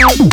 Wow.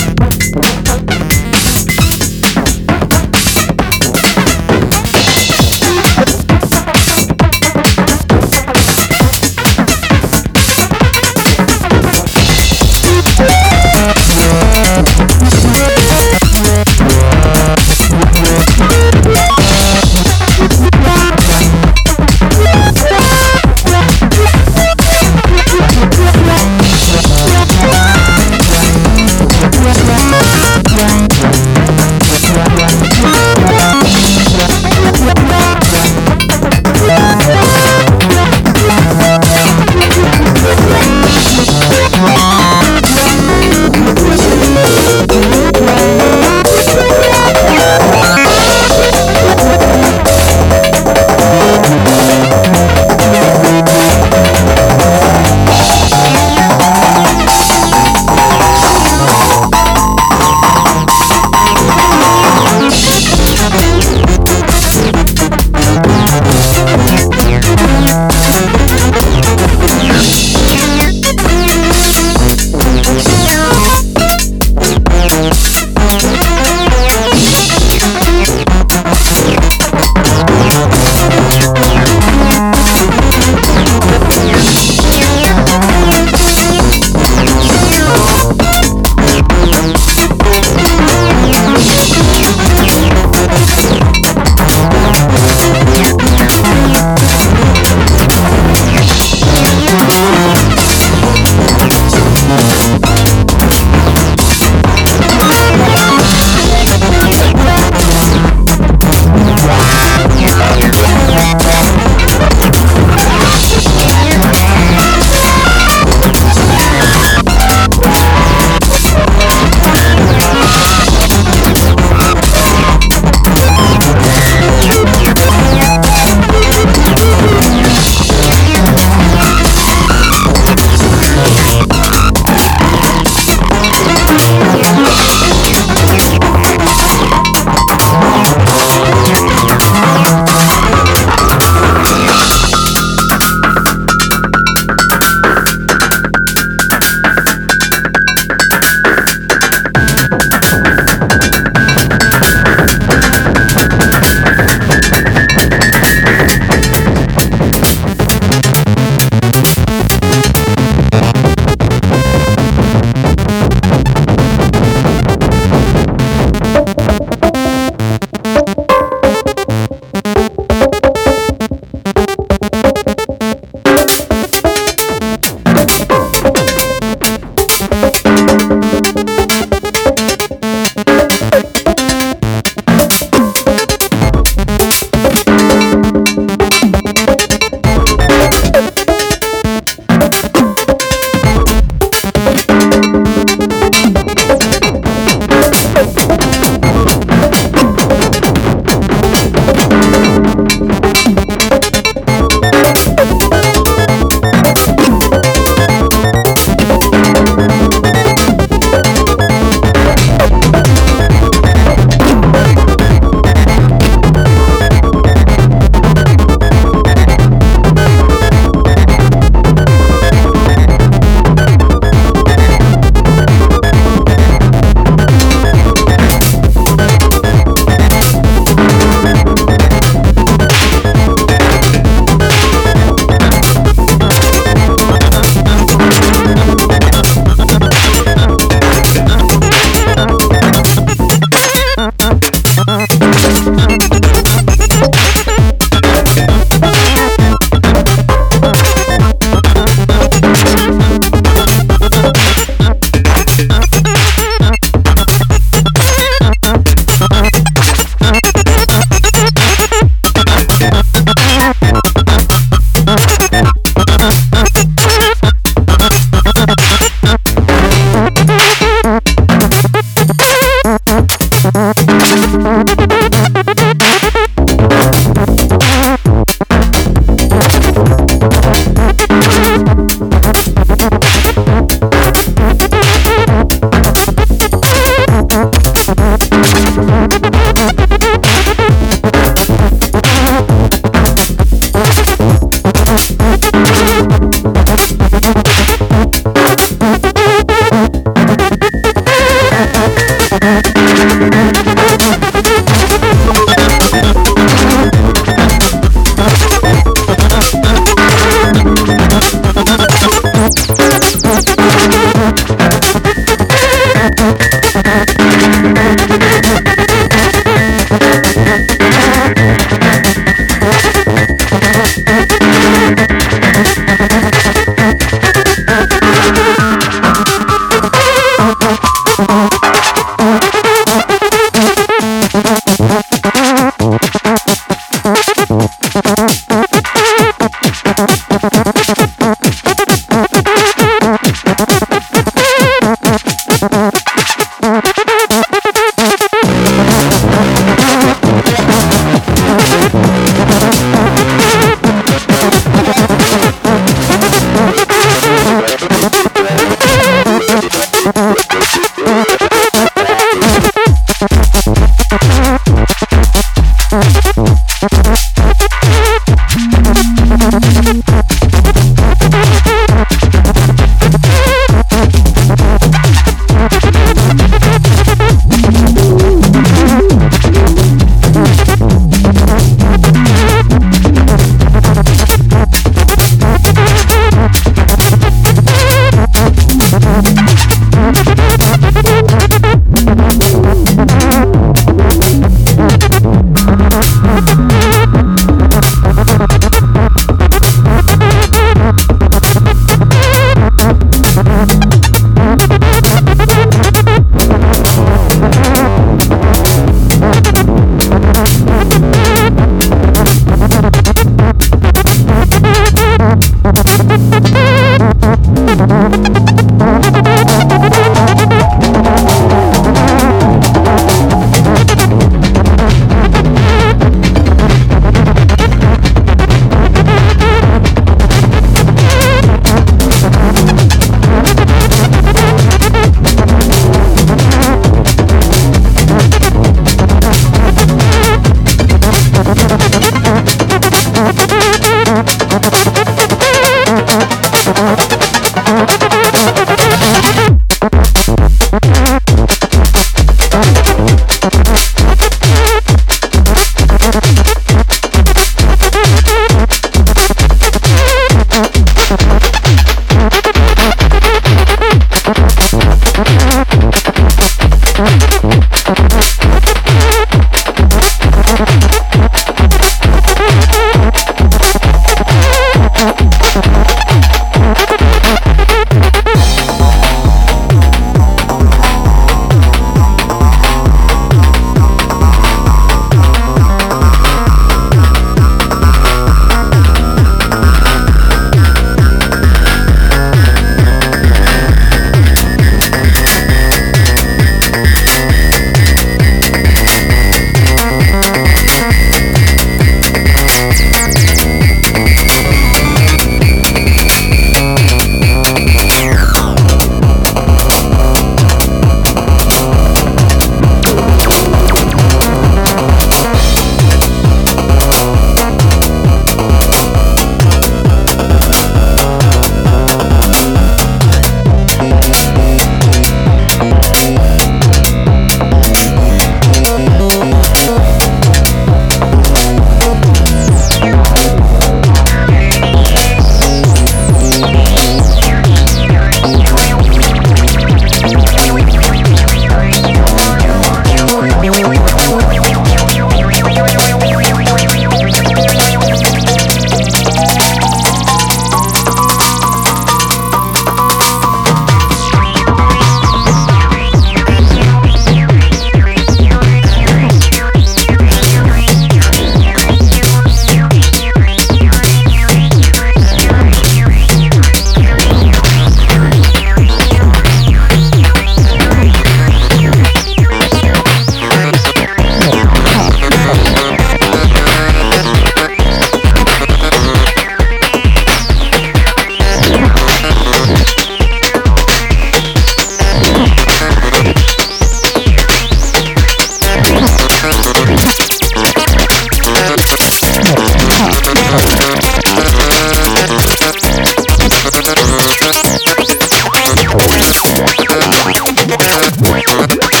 What?